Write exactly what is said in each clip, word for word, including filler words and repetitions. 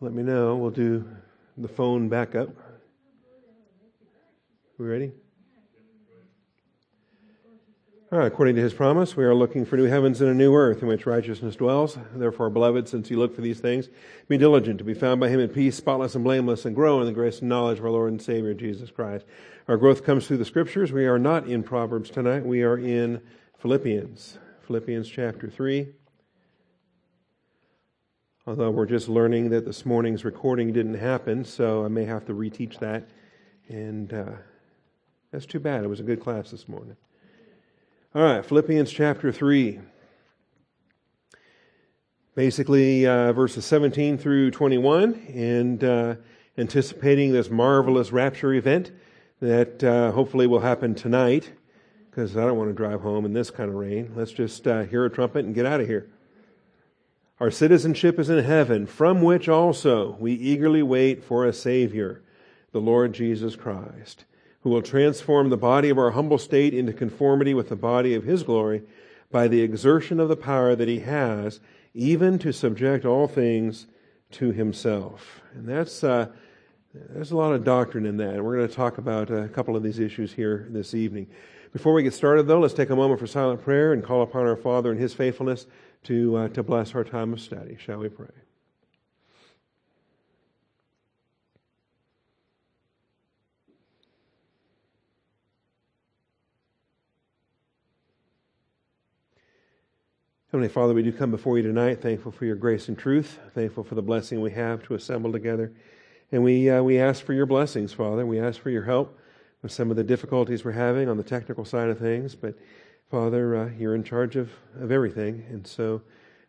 let me know. We'll do the phone backup. We ready? All right, according to his promise, we are looking for new heavens and a new earth in which righteousness dwells. Therefore, beloved, since you look for these things, be diligent to be found by him in peace, spotless and blameless, and grow in the grace and knowledge of our Lord and Savior, Jesus Christ. Our growth comes through the Scriptures. We are not in Proverbs tonight. We are in Philippians. Philippians chapter three. Although we're just learning that this morning's recording didn't happen, so I may have to reteach that. And uh, that's too bad. It was a good class this morning. All right, Philippians chapter three. Basically, uh, verses seventeen through twenty-one, and uh, anticipating this marvelous rapture event that uh, hopefully will happen tonight, because I don't want to drive home in this kind of rain. Let's just uh, hear a trumpet and get out of here. Our citizenship is in heaven, from which also we eagerly wait for a Savior, the Lord Jesus Christ, who will transform the body of our humble state into conformity with the body of his glory by the exertion of the power that he has, even to subject all things to himself. And that's uh, there's a lot of doctrine in that. And we're going to talk about a couple of these issues here this evening. Before we get started, though, let's take a moment for silent prayer and call upon our Father and his faithfulness to uh, to bless our time of study. Shall we pray? Heavenly Father, we do come before you tonight, thankful for your grace and truth, thankful for the blessing we have to assemble together. And we uh, we ask for your blessings, Father. We ask for your help with some of the difficulties we're having on the technical side of things. But, Father, uh, you're in charge of, of everything. And so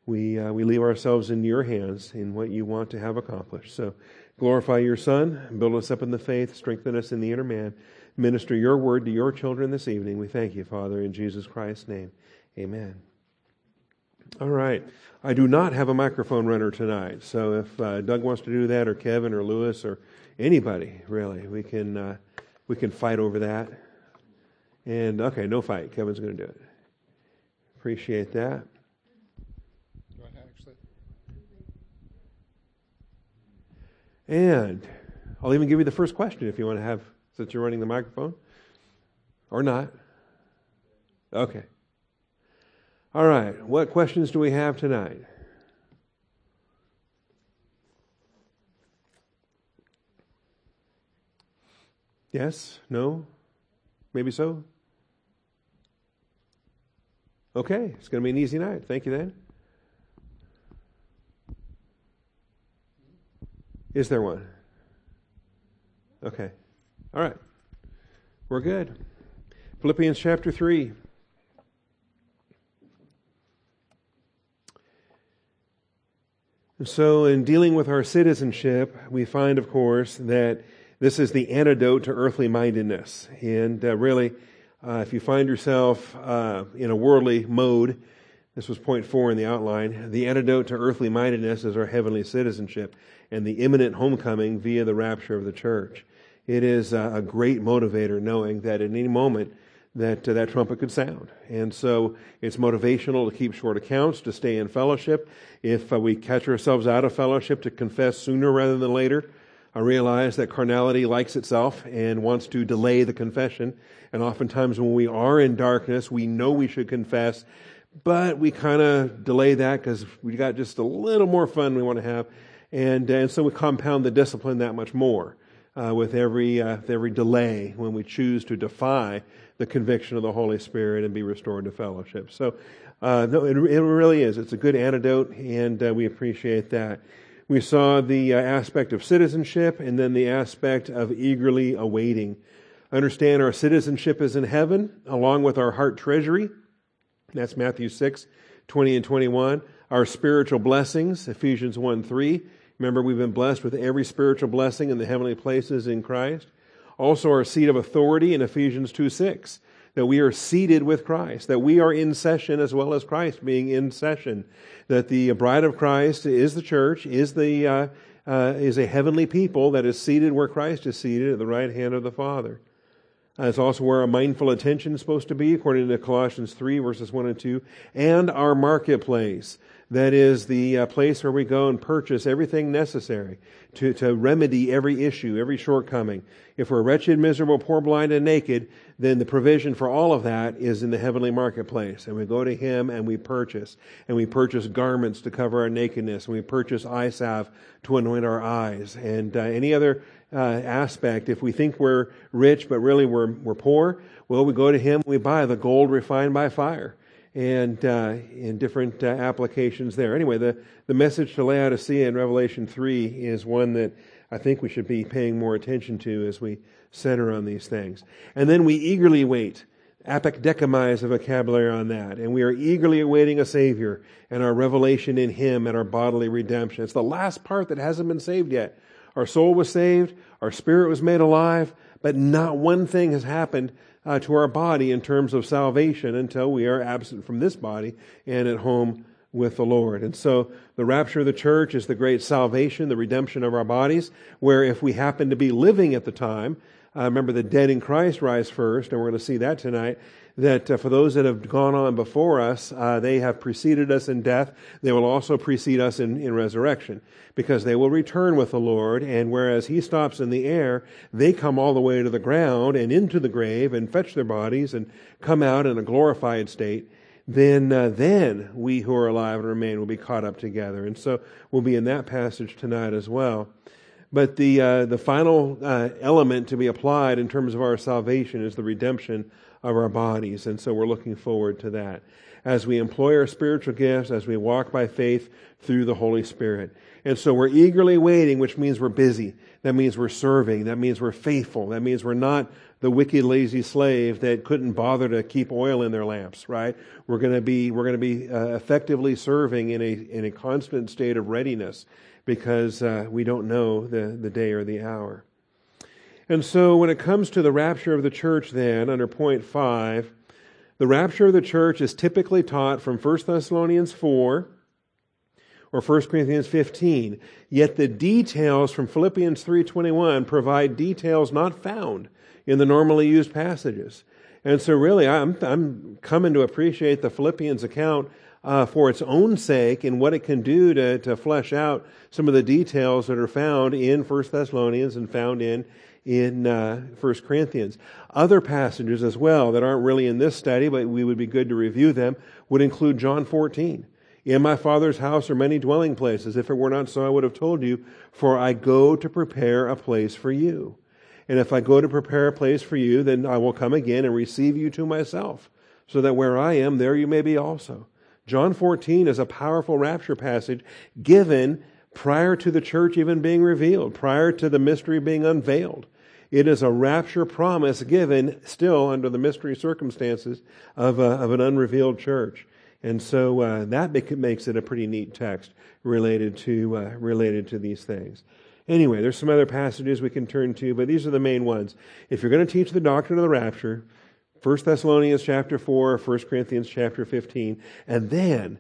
we uh, we leave ourselves in your hands in what you want to have accomplished. So glorify your Son, build us up in the faith, strengthen us in the inner man, minister your word to your children this evening. We thank you, Father, in Jesus Christ's name. Amen. All right. I do not have a microphone runner tonight, so if uh, Doug wants to do that, or Kevin, or Lewis, or anybody, really, we can uh, we can fight over that. And, okay, no fight. Kevin's going to do it. Appreciate that. Do I actually? And I'll even give you the first question if you want to have, since you're running the microphone, or not. Okay. All right, what questions do we have tonight? Yes? No? Maybe so? Okay, it's going to be an easy night. Thank you, Dan. Is there one? Okay. All right. We're good. Philippians chapter three. So in dealing with our citizenship, we find, of course, that this is the antidote to earthly mindedness. And uh, really, uh, if you find yourself uh, in a worldly mode, this was point four in the outline, the antidote to earthly mindedness is our heavenly citizenship and the imminent homecoming via the rapture of the church. It is uh, a great motivator, knowing that at any moment that uh, that trumpet could sound. And so it's motivational to keep short accounts, to stay in fellowship. If uh, we catch ourselves out of fellowship, to confess sooner rather than later. I realize that carnality likes itself and wants to delay the confession. And oftentimes when we are in darkness, we know we should confess, but we kind of delay that because we got just a little more fun we want to have. And, and so we compound the discipline that much more. Uh, with every uh, with every delay when we choose to defy the conviction of the Holy Spirit and be restored to fellowship. So uh, no, it, it really is. It's a good antidote, and uh, we appreciate that. We saw the uh, aspect of citizenship and then the aspect of eagerly awaiting. Understand our citizenship is in heaven along with our heart treasury. That's Matthew six, twenty and twenty-one. Our spiritual blessings, Ephesians one, three. Remember, we've been blessed with every spiritual blessing in the heavenly places in Christ. Also, our seat of authority in Ephesians two, six, that we are seated with Christ, that we are in session as well as Christ being in session, that the bride of Christ is the church, is the uh, uh, is a heavenly people that is seated where Christ is seated at the right hand of the Father. That's also where our mindful attention is supposed to be, according to Colossians three, verses one and two, and our marketplace. That is the uh, place where we go and purchase everything necessary to, to remedy every issue, every shortcoming. If we're wretched, miserable, poor, blind, and naked, then the provision for all of that is in the heavenly marketplace. And we go to Him and we purchase. And we purchase garments to cover our nakedness. And we purchase eye salve to anoint our eyes. And uh, any other uh, aspect, if we think we're rich but really we're, we're poor, well, we go to Him, we buy the gold refined by fire. And uh, in different uh, applications there. Anyway, the, the message to Laodicea in Revelation three is one that I think we should be paying more attention to as we center on these things. And then we eagerly wait. Apekdechomai is a vocabulary on that. And we are eagerly awaiting a Savior and our revelation in Him and our bodily redemption. It's the last part that hasn't been saved yet. Our soul was saved, our spirit was made alive, but not one thing has happened Uh, to our body in terms of salvation until we are absent from this body and at home with the Lord. And so the rapture of the church is the great salvation, the redemption of our bodies, where if we happen to be living at the time, uh, remember the dead in Christ rise first, and we're going to see that tonight, that uh, for those that have gone on before us, uh, they have preceded us in death. They will also precede us in, in resurrection, because they will return with the Lord. And whereas He stops in the air, they come all the way to the ground and into the grave and fetch their bodies and come out in a glorified state. Then uh, then we who are alive and remain will be caught up together. And so we'll be in that passage tonight as well. But the uh, the final uh, element to be applied in terms of our salvation is the redemption of our bodies. And so we're looking forward to that as we employ our spiritual gifts, as we walk by faith through the Holy Spirit. And so we're eagerly waiting, which means we're busy. That means we're serving. That means we're faithful. That means we're not the wicked, lazy slave that couldn't bother to keep oil in their lamps, right? We're going to be, we're going to be uh, effectively serving in a, in a constant state of readiness, because uh, we don't know the, the day or the hour. And so when it comes to the rapture of the church then, under point five, the rapture of the church is typically taught from First Thessalonians four or First Corinthians fifteen. Yet the details from Philippians three twenty-one provide details not found in the normally used passages. And so really, I'm, I'm coming to appreciate the Philippians account Uh, for its own sake and what it can do to, to flesh out some of the details that are found in First Thessalonians and found in, in uh, First Corinthians. Other passages as well that aren't really in this study, but we would be good to review them, would include John fourteen. In my Father's house are many dwelling places. If it were not so, I would have told you, for I go to prepare a place for you. And if I go to prepare a place for you, then I will come again and receive you to myself, so that where I am, there you may be also. John fourteen is a powerful rapture passage given prior to the church even being revealed, prior to the mystery being unveiled. It is a rapture promise given still under the mystery circumstances of, a, of an unrevealed church. And so uh, that makes it a pretty neat text related to, uh, related to these things. Anyway, there's some other passages we can turn to, but these are the main ones. If you're going to teach the doctrine of the rapture, First Thessalonians chapter four, First Corinthians chapter fifteen, and then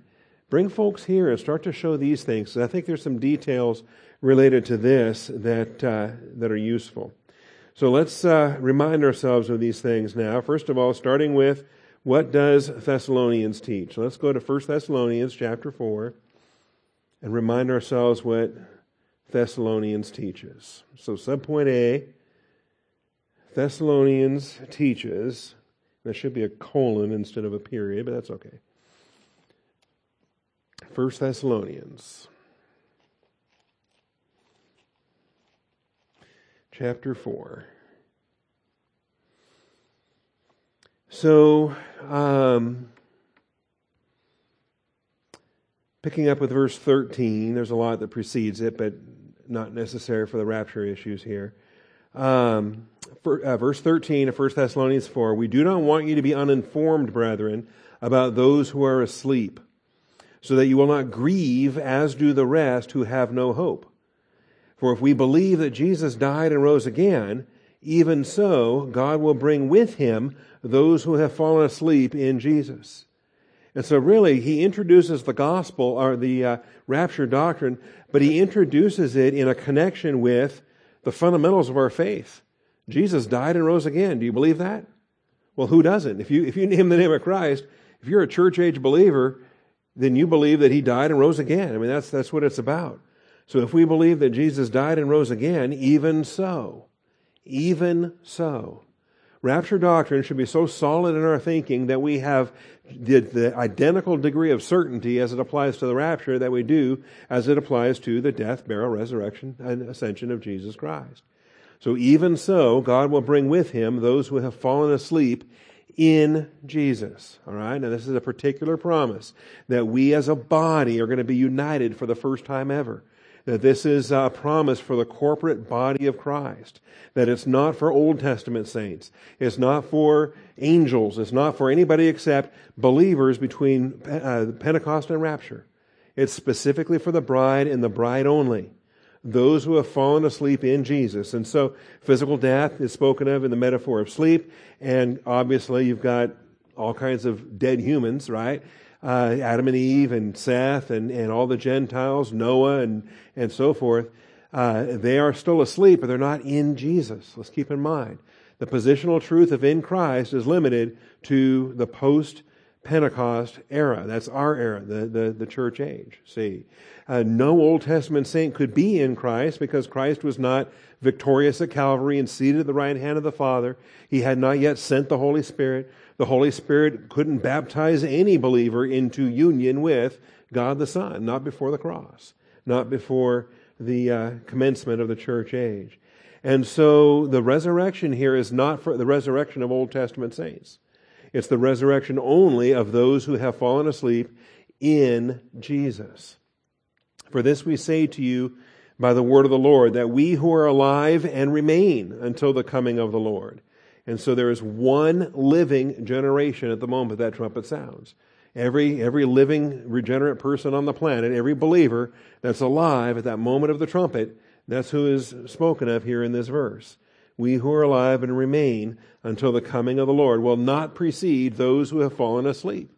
bring folks here and start to show these things. So I think there's some details related to this that uh, that are useful. So let's uh, remind ourselves of these things now. First of all, starting with what does Thessalonians teach? Let's go to First Thessalonians chapter four and remind ourselves what Thessalonians teaches. So subpoint A, Thessalonians teaches. There should be a colon instead of a period, but that's okay. First Thessalonians, chapter four. So, um, picking up with verse thirteen, there's a lot that precedes it, but not necessary for the rapture issues here. Um, for, uh, verse thirteen of First Thessalonians four, we do not want you to be uninformed, brethren, about those who are asleep, so that you will not grieve as do the rest who have no hope. For if we believe that Jesus died and rose again, even so God will bring with Him those who have fallen asleep in Jesus. And so really, he introduces the gospel, or the uh, rapture doctrine, but he introduces it in a connection with the fundamentals of our faith. Jesus died and rose again. Do you believe that? Well, who doesn't? If you if you name the name of Christ, if you're a church-age believer, then you believe that he died and rose again. I mean, that's that's what it's about. So if we believe that Jesus died and rose again, even so, even so, rapture doctrine should be so solid in our thinking that we have the, the identical degree of certainty as it applies to the rapture that we do as it applies to the death, burial, resurrection, and ascension of Jesus Christ. So even so, God will bring with him those who have fallen asleep in Jesus. All right? Now this is a particular promise that we as a body are going to be united for the first time ever. That this is a promise for the corporate body of Christ. That it's not for Old Testament saints. It's not for angels. It's not for anybody except believers between Pentecost and Rapture. It's specifically for the bride and the bride only. Those who have fallen asleep in Jesus. And so physical death is spoken of in the metaphor of sleep. And obviously you've got all kinds of dead humans, right? Uh, Adam and Eve and Seth and, and all the Gentiles, Noah and, and so forth, uh, they are still asleep, but they're not in Jesus. Let's keep in mind. The positional truth of in Christ is limited to the post-Pentecost era. That's our era, the, the, the church age. See, uh, no Old Testament saint could be in Christ because Christ was not victorious at Calvary and seated at the right hand of the Father. He had not yet sent the Holy Spirit. The Holy Spirit couldn't baptize any believer into union with God the Son, not before the cross, not before the uh, commencement of the church age. And so the resurrection here is not for the resurrection of Old Testament saints. It's the resurrection only of those who have fallen asleep in Jesus. For this we say to you by the word of the Lord, that we who are alive and remain until the coming of the Lord. And so there is one living generation at the moment that trumpet sounds. Every every living, regenerate person on the planet, every believer that's alive at that moment of the trumpet, that's who is spoken of here in this verse. We who are alive and remain until the coming of the Lord will not precede those who have fallen asleep.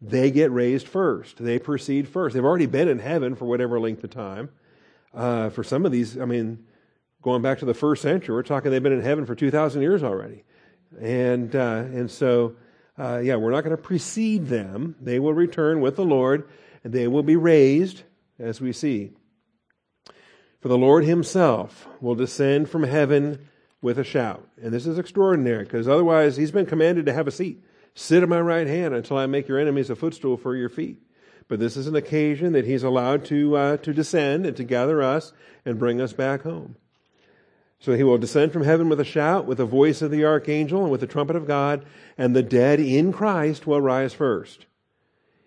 They get raised first. They proceed first. They've already been in heaven for whatever length of time. Uh, for some of these, I mean... Going back to the first century, we're talking they've been in heaven for two thousand years already. And uh, and so, uh, yeah, we're not going to precede them. They will return with the Lord, and they will be raised, as we see. For the Lord himself will descend from heaven with a shout. And this is extraordinary, because otherwise he's been commanded to have a seat. Sit at my right hand until I make your enemies a footstool for your feet. But this is an occasion that he's allowed to uh, to descend and to gather us and bring us back home. So he will descend from heaven with a shout, with the voice of the archangel, and with the trumpet of God, and the dead in Christ will rise first.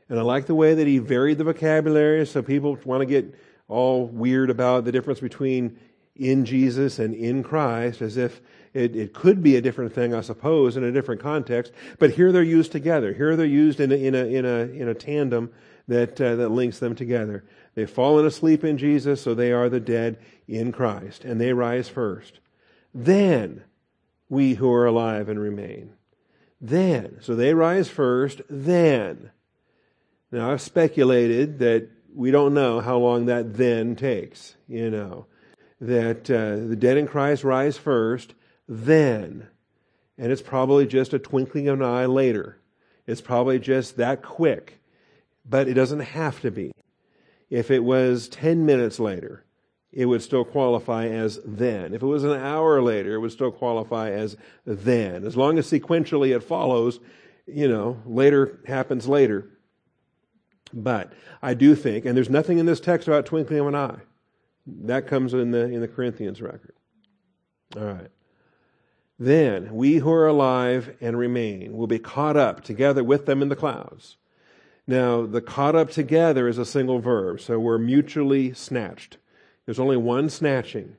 And I like the way that he varied the vocabulary, so people want to get all weird about the difference between in Jesus and in Christ, as if it, it could be a different thing, I suppose, in a different context. But here they're used together. Here they're used in a, in a, in a, in a tandem that, uh, that links them together. They've fallen asleep in Jesus, so they are the dead in Christ, and they rise first. Then we who are alive and remain. Then, so they rise first, then. Now I've speculated that we don't know how long that then takes, you know, that uh, the dead in Christ rise first, then. And it's probably just a twinkling of an eye later. It's probably just that quick, but it doesn't have to be. If it was ten minutes later, it would still qualify as then. If it was an hour later, it would still qualify as then. As long as sequentially it follows, you know, later happens later. But I do think, and there's nothing in this text about twinkling of an eye. That comes in the in the Corinthians record. All right. Then we who are alive and remain will be caught up together with them in the clouds. Now, the caught up together is a single verb, so we're mutually snatched. There's only one snatching.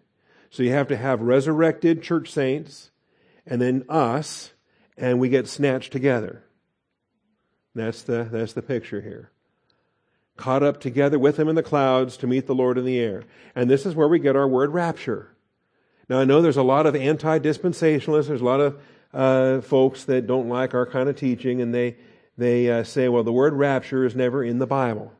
So you have to have resurrected church saints, and then us, and we get snatched together. That's the, that's the picture here. Caught up together with him in the clouds to meet the Lord in the air. And this is where we get our word rapture. Now, I know there's a lot of anti-dispensationalists. There's a lot of uh, folks that don't like our kind of teaching, and they... They uh, say, well, the word rapture is never in the Bible.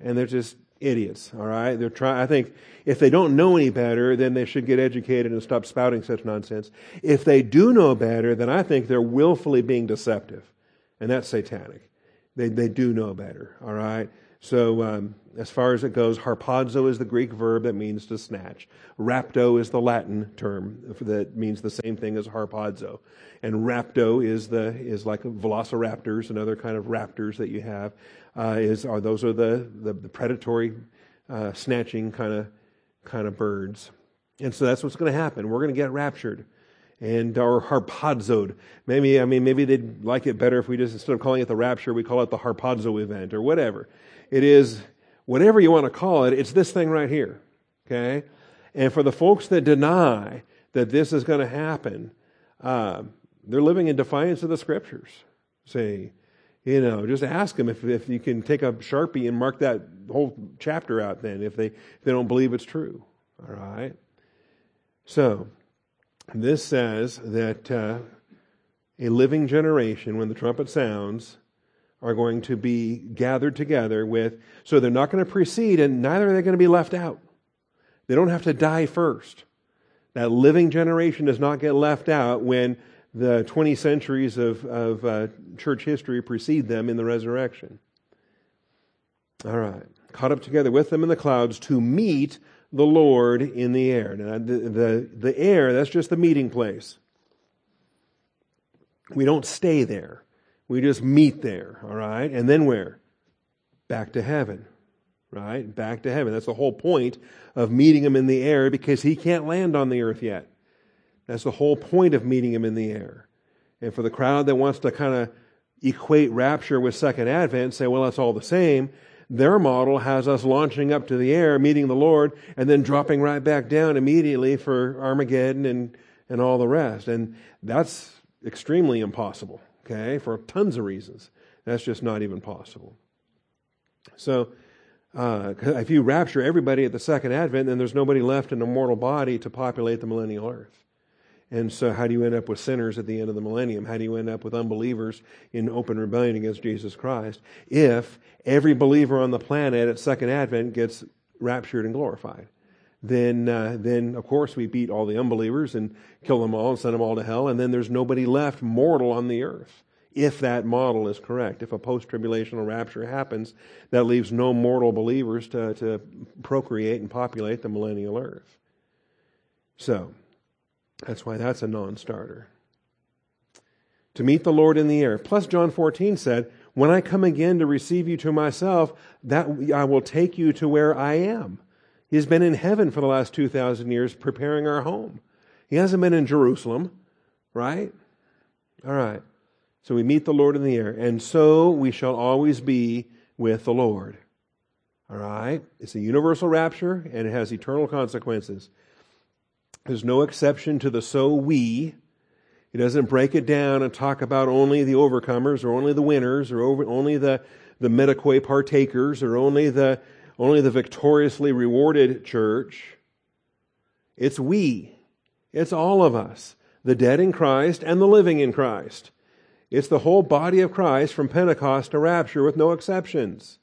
And they're just idiots, all right? They're try- I think if they don't know any better, then they should get educated and stop spouting such nonsense. If they do know better, then I think they're willfully being deceptive. And that's satanic. They they do know better, all right? So um, as far as it goes, harpazo is the Greek verb that means to snatch. Rapto is the Latin term that means the same thing as harpazo. And rapto is the is like velociraptors and other kind of raptors that you have. Uh, is are those are the the, the predatory uh, snatching kind of kind of birds. And so that's what's going to happen. We're going to get raptured. And or harpazoed. Maybe I mean maybe they'd like it better if we just, instead of calling it the rapture, we call it the harpazo event or whatever. It is whatever you want to call it. It's this thing right here, okay? And for the folks that deny that this is going to happen, uh, they're living in defiance of the Scriptures. See, you know, just ask them if if you can take a Sharpie and mark that whole chapter out. Then if they if they don't believe it's true, all right. So. This says that uh, a living generation, when the trumpet sounds, are going to be gathered together with, so they're not going to precede and neither are they going to be left out. They don't have to die first. That living generation does not get left out when the twenty centuries of, of uh, church history precede them in the resurrection. All right. Caught up together with them in the clouds to meet the Lord in the air. Now, the, the, the air, that's just the meeting place. We don't stay there. We just meet there, all right? And then where? Back to heaven, right? Back to heaven. That's the whole point of meeting him in the air, because he can't land on the earth yet. That's the whole point of meeting him in the air. And for the crowd that wants to kind of equate rapture with second advent, say, well, that's all the same. Their model has us launching up to the air, meeting the Lord, and then dropping right back down immediately for Armageddon and, and all the rest. And that's extremely impossible, okay, for tons of reasons. That's just not even possible. So uh, if you rapture everybody at the second advent, then there's nobody left in a mortal body to populate the millennial earth. And so how do you end up with sinners at the end of the millennium? How do you end up with unbelievers in open rebellion against Jesus Christ if every believer on the planet at Second Advent gets raptured and glorified? Then, uh, then of course, we beat all the unbelievers and kill them all and send them all to hell, and then there's nobody left mortal on the earth, if that model is correct. If a post-tribulational rapture happens, that leaves no mortal believers to, to procreate and populate the millennial earth. So, that's why that's a non-starter. To meet the Lord in the air. Plus, John fourteen said, when I come again to receive you to myself, that I will take you to where I am. He's been in heaven for the last two thousand years preparing our home. He hasn't been in Jerusalem, right? All right. So we meet the Lord in the air. And so we shall always be with the Lord. All right. It's a universal rapture and it has eternal consequences. There's no exception to the so we. He doesn't break it down and talk about only the overcomers or only the winners or over, only the, the metochoi partakers or only the only the victoriously rewarded church. It's we. It's all of us. The dead in Christ and the living in Christ. It's the whole body of Christ from Pentecost to rapture with no exceptions.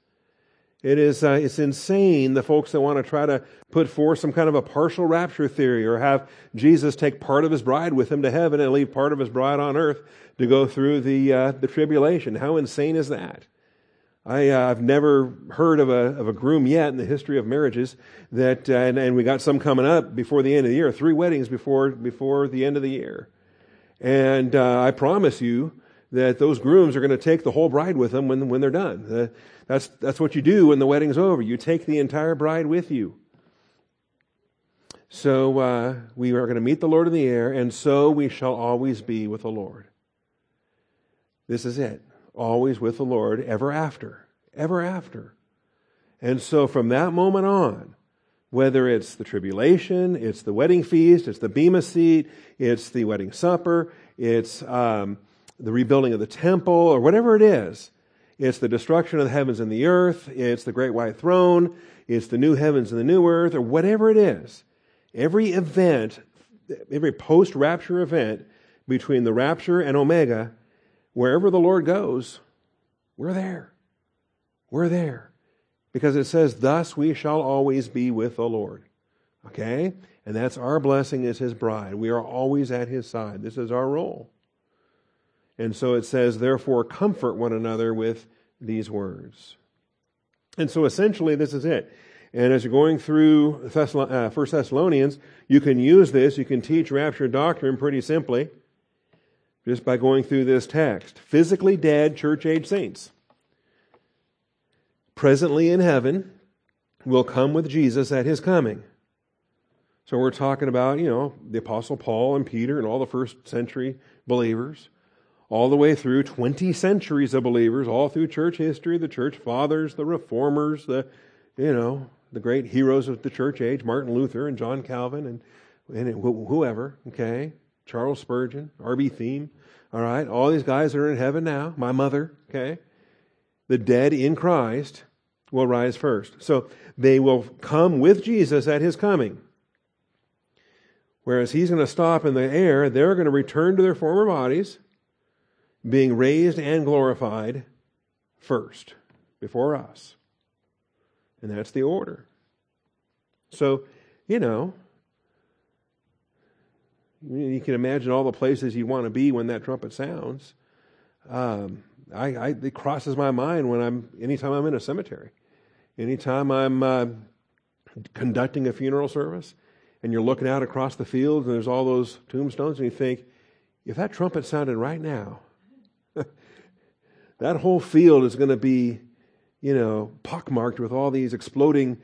It is, uh, it's insane, the folks that want to try to put forth some kind of a partial rapture theory or have Jesus take part of his bride with him to heaven and leave part of his bride on earth to go through the uh, the tribulation. How insane is that? I, uh, I've never heard of a of a groom yet in the history of marriages that, uh, and, and we got some coming up before the end of the year, three weddings before, before the end of the year. And uh, I promise you, that those grooms are going to take the whole bride with them when when they're done. Uh, that's that's what you do when the wedding's over. You take the entire bride with you. So uh, we are going to meet the Lord in the air, and so we shall always be with the Lord. This is it. Always with the Lord, ever after. Ever after. And so from that moment on, whether it's the tribulation, it's the wedding feast, it's the bema seat, it's the wedding supper, it's... Um, the rebuilding of the temple, or whatever it is. It's the destruction of the heavens and the earth. It's the great white throne. It's the new heavens and the new earth, or whatever it is. Every event, every post-rapture event between the rapture and Omega, wherever the Lord goes, we're there. We're there. Because it says, thus we shall always be with the Lord. Okay? And that's our blessing as His bride. We are always at His side. This is our role. And so it says, therefore, comfort one another with these words. And so essentially this is it. And as you're going through First Thessalonians, you can use this, you can teach rapture doctrine pretty simply just by going through this text. Physically dead church-age saints, presently in heaven, will come with Jesus at His coming. So we're talking about, you know, the Apostle Paul and Peter and all the first century believers, all the way through twenty centuries of believers, all through church history, the church fathers, the reformers, the, you know, the great heroes of the church age, Martin Luther and John Calvin and, and whoever, okay, Charles Spurgeon, R B Theme, all right, all these guys that are in heaven now, my mother, okay, the dead in Christ will rise first. So they will come with Jesus at His coming. Whereas He's going to stop in the air, they're going to return to their former bodies, being raised and glorified first, before us. And that's the order. So, you know, you can imagine all the places you want to be when that trumpet sounds. Um, I, I, it crosses my mind when I'm, anytime I'm in a cemetery, anytime I'm uh, conducting a funeral service, and you're looking out across the fields, and there's all those tombstones, and you think, if that trumpet sounded right now, that whole field is going to be, you know, pockmarked with all these exploding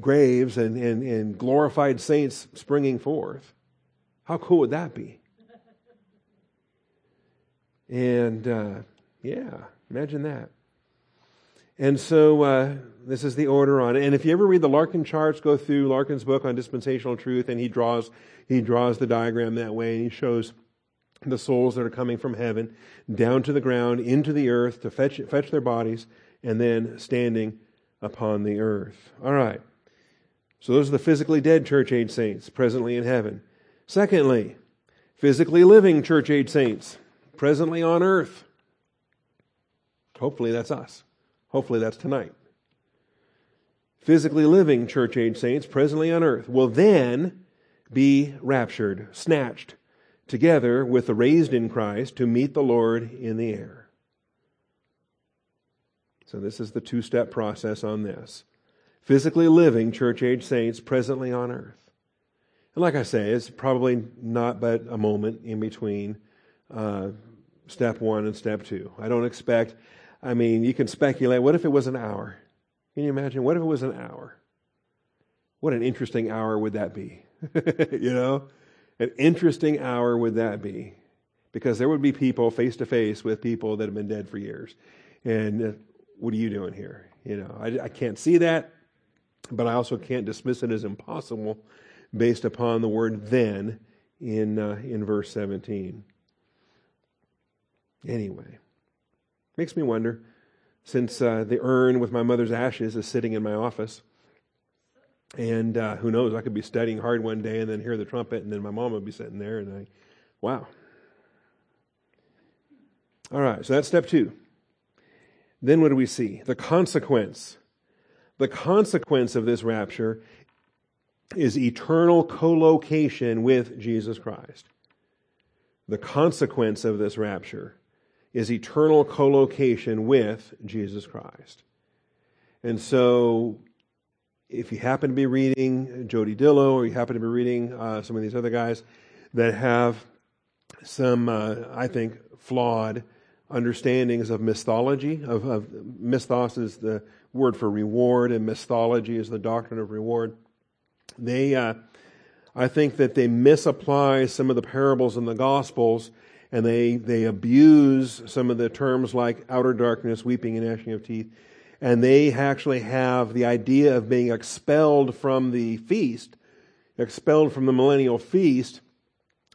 graves and, and, and glorified saints springing forth. How cool would that be? And uh, yeah, imagine that. And so uh, this is the order on it. And if you ever read the Larkin charts, go through Larkin's book on dispensational truth, and he draws he draws the diagram that way, and he shows the souls that are coming from heaven down to the ground, into the earth to fetch fetch their bodies, and then standing upon the earth. All right. So those are the physically dead church-age saints presently in heaven. Secondly, physically living church-age saints presently on earth. Hopefully that's us. Hopefully that's tonight. Physically living church-age saints presently on earth will then be raptured, snatched together with the raised in Christ to meet the Lord in the air. So this is the two-step process on this. Physically living church-age saints presently on earth. And like I say, it's probably not but a moment in between uh, step one and step two. I don't expect... I mean, you can speculate, what if it was an hour? Can you imagine? What if it was an hour? What an interesting hour would that be? You know? An interesting hour would that be? Because there would be people face to face with people that have been dead for years. And uh, what are you doing here? You know, I, I can't see that, but I also can't dismiss it as impossible based upon the word then in uh, in verse seventeen. Anyway. Makes me wonder, since uh, the urn with my mother's ashes is sitting in my office, and uh, who knows, I could be studying hard one day and then hear the trumpet, and then my mom would be sitting there, and I, wow. All right, so that's step two. Then what do we see? The consequence. The consequence of this rapture is eternal co-location with Jesus Christ. The consequence of this rapture is eternal co-location with Jesus Christ. And so, if you happen to be reading Jody Dillo, or you happen to be reading uh, some of these other guys that have some, uh, I think, flawed understandings of misthology, of, of misthos is the word for reward, and misthology is the doctrine of reward. They, uh, I think that they misapply some of the parables in the Gospels. And they, they abuse some of the terms like outer darkness, weeping and gnashing of teeth. And they actually have the idea of being expelled from the feast, expelled from the millennial feast,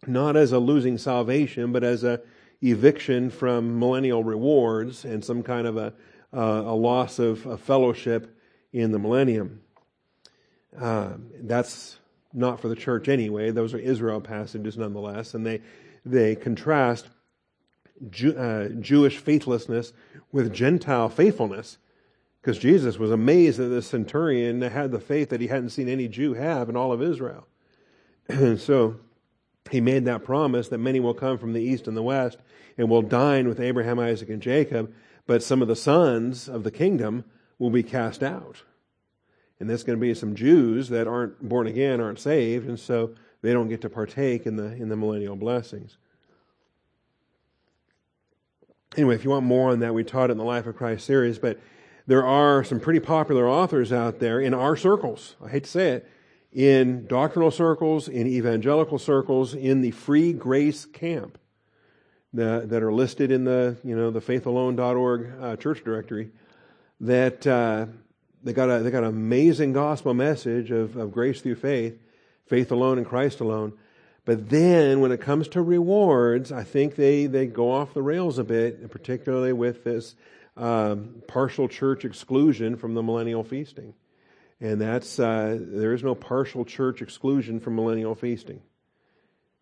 not as a losing salvation, but as a eviction from millennial rewards and some kind of a, uh, a loss of a fellowship in the millennium. Uh, that's not for the church anyway. Those are Israel passages nonetheless. And they... They contrast Jew, uh, Jewish faithlessness with Gentile faithfulness, because Jesus was amazed that this centurion had the faith that he hadn't seen any Jew have in all of Israel. And so he made that promise that many will come from the east and the west and will dine with Abraham, Isaac, and Jacob, but some of the sons of the kingdom will be cast out. And there's going to be some Jews that aren't born again, aren't saved, and so they don't get to partake in the in the millennial blessings. Anyway, if you want more on that, we taught it in the Life of Christ series, but there are some pretty popular authors out there in our circles, I hate to say it, in doctrinal circles, in evangelical circles, in the free grace camp that, that are listed in the, you know, the faith alone dot org uh, church directory, that uh, they got a, they got an amazing gospel message of, of grace through faith, faith alone and Christ alone. But then when it comes to rewards, I think they, they go off the rails a bit, particularly with this um, partial church exclusion from the millennial feasting. And that's, uh, there is no partial church exclusion from millennial feasting.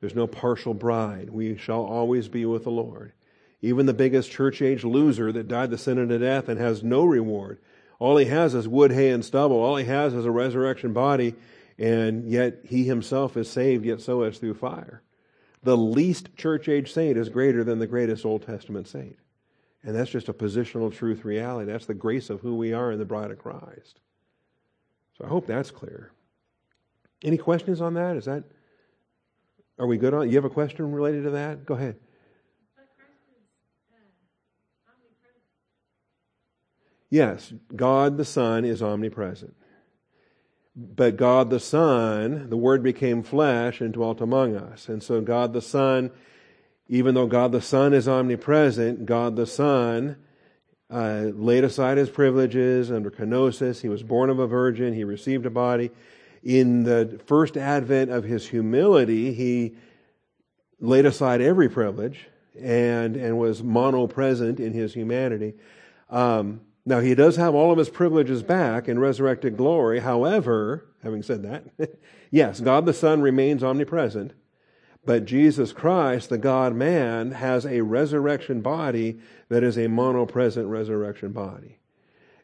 There's no partial bride. We shall always be with the Lord. Even the biggest church age loser that died the sin unto death and has no reward. All he has is wood, hay, and stubble. All he has is a resurrection body. And yet he himself is saved, yet so is through fire. The least church age saint is greater than the greatest Old Testament saint. And that's just a positional truth reality. That's the grace of who we are in the bride of Christ. So I hope that's clear. Any questions on that? Is that, are we good on, you have a question related to that? Go ahead. Yes, God the Son is omnipresent. But God the Son, the Word became flesh and dwelt among us. And so God the Son, even though God the Son is omnipresent, God the Son uh, laid aside His privileges under kenosis. He was born of a virgin. He received a body. In the first advent of His humility, He laid aside every privilege and, and was monopresent in His humanity. Um... Now, He does have all of His privileges back in resurrected glory. However, having said that, yes, God the Son remains omnipresent, but Jesus Christ, the God-man, has a resurrection body that is a monopresent resurrection body.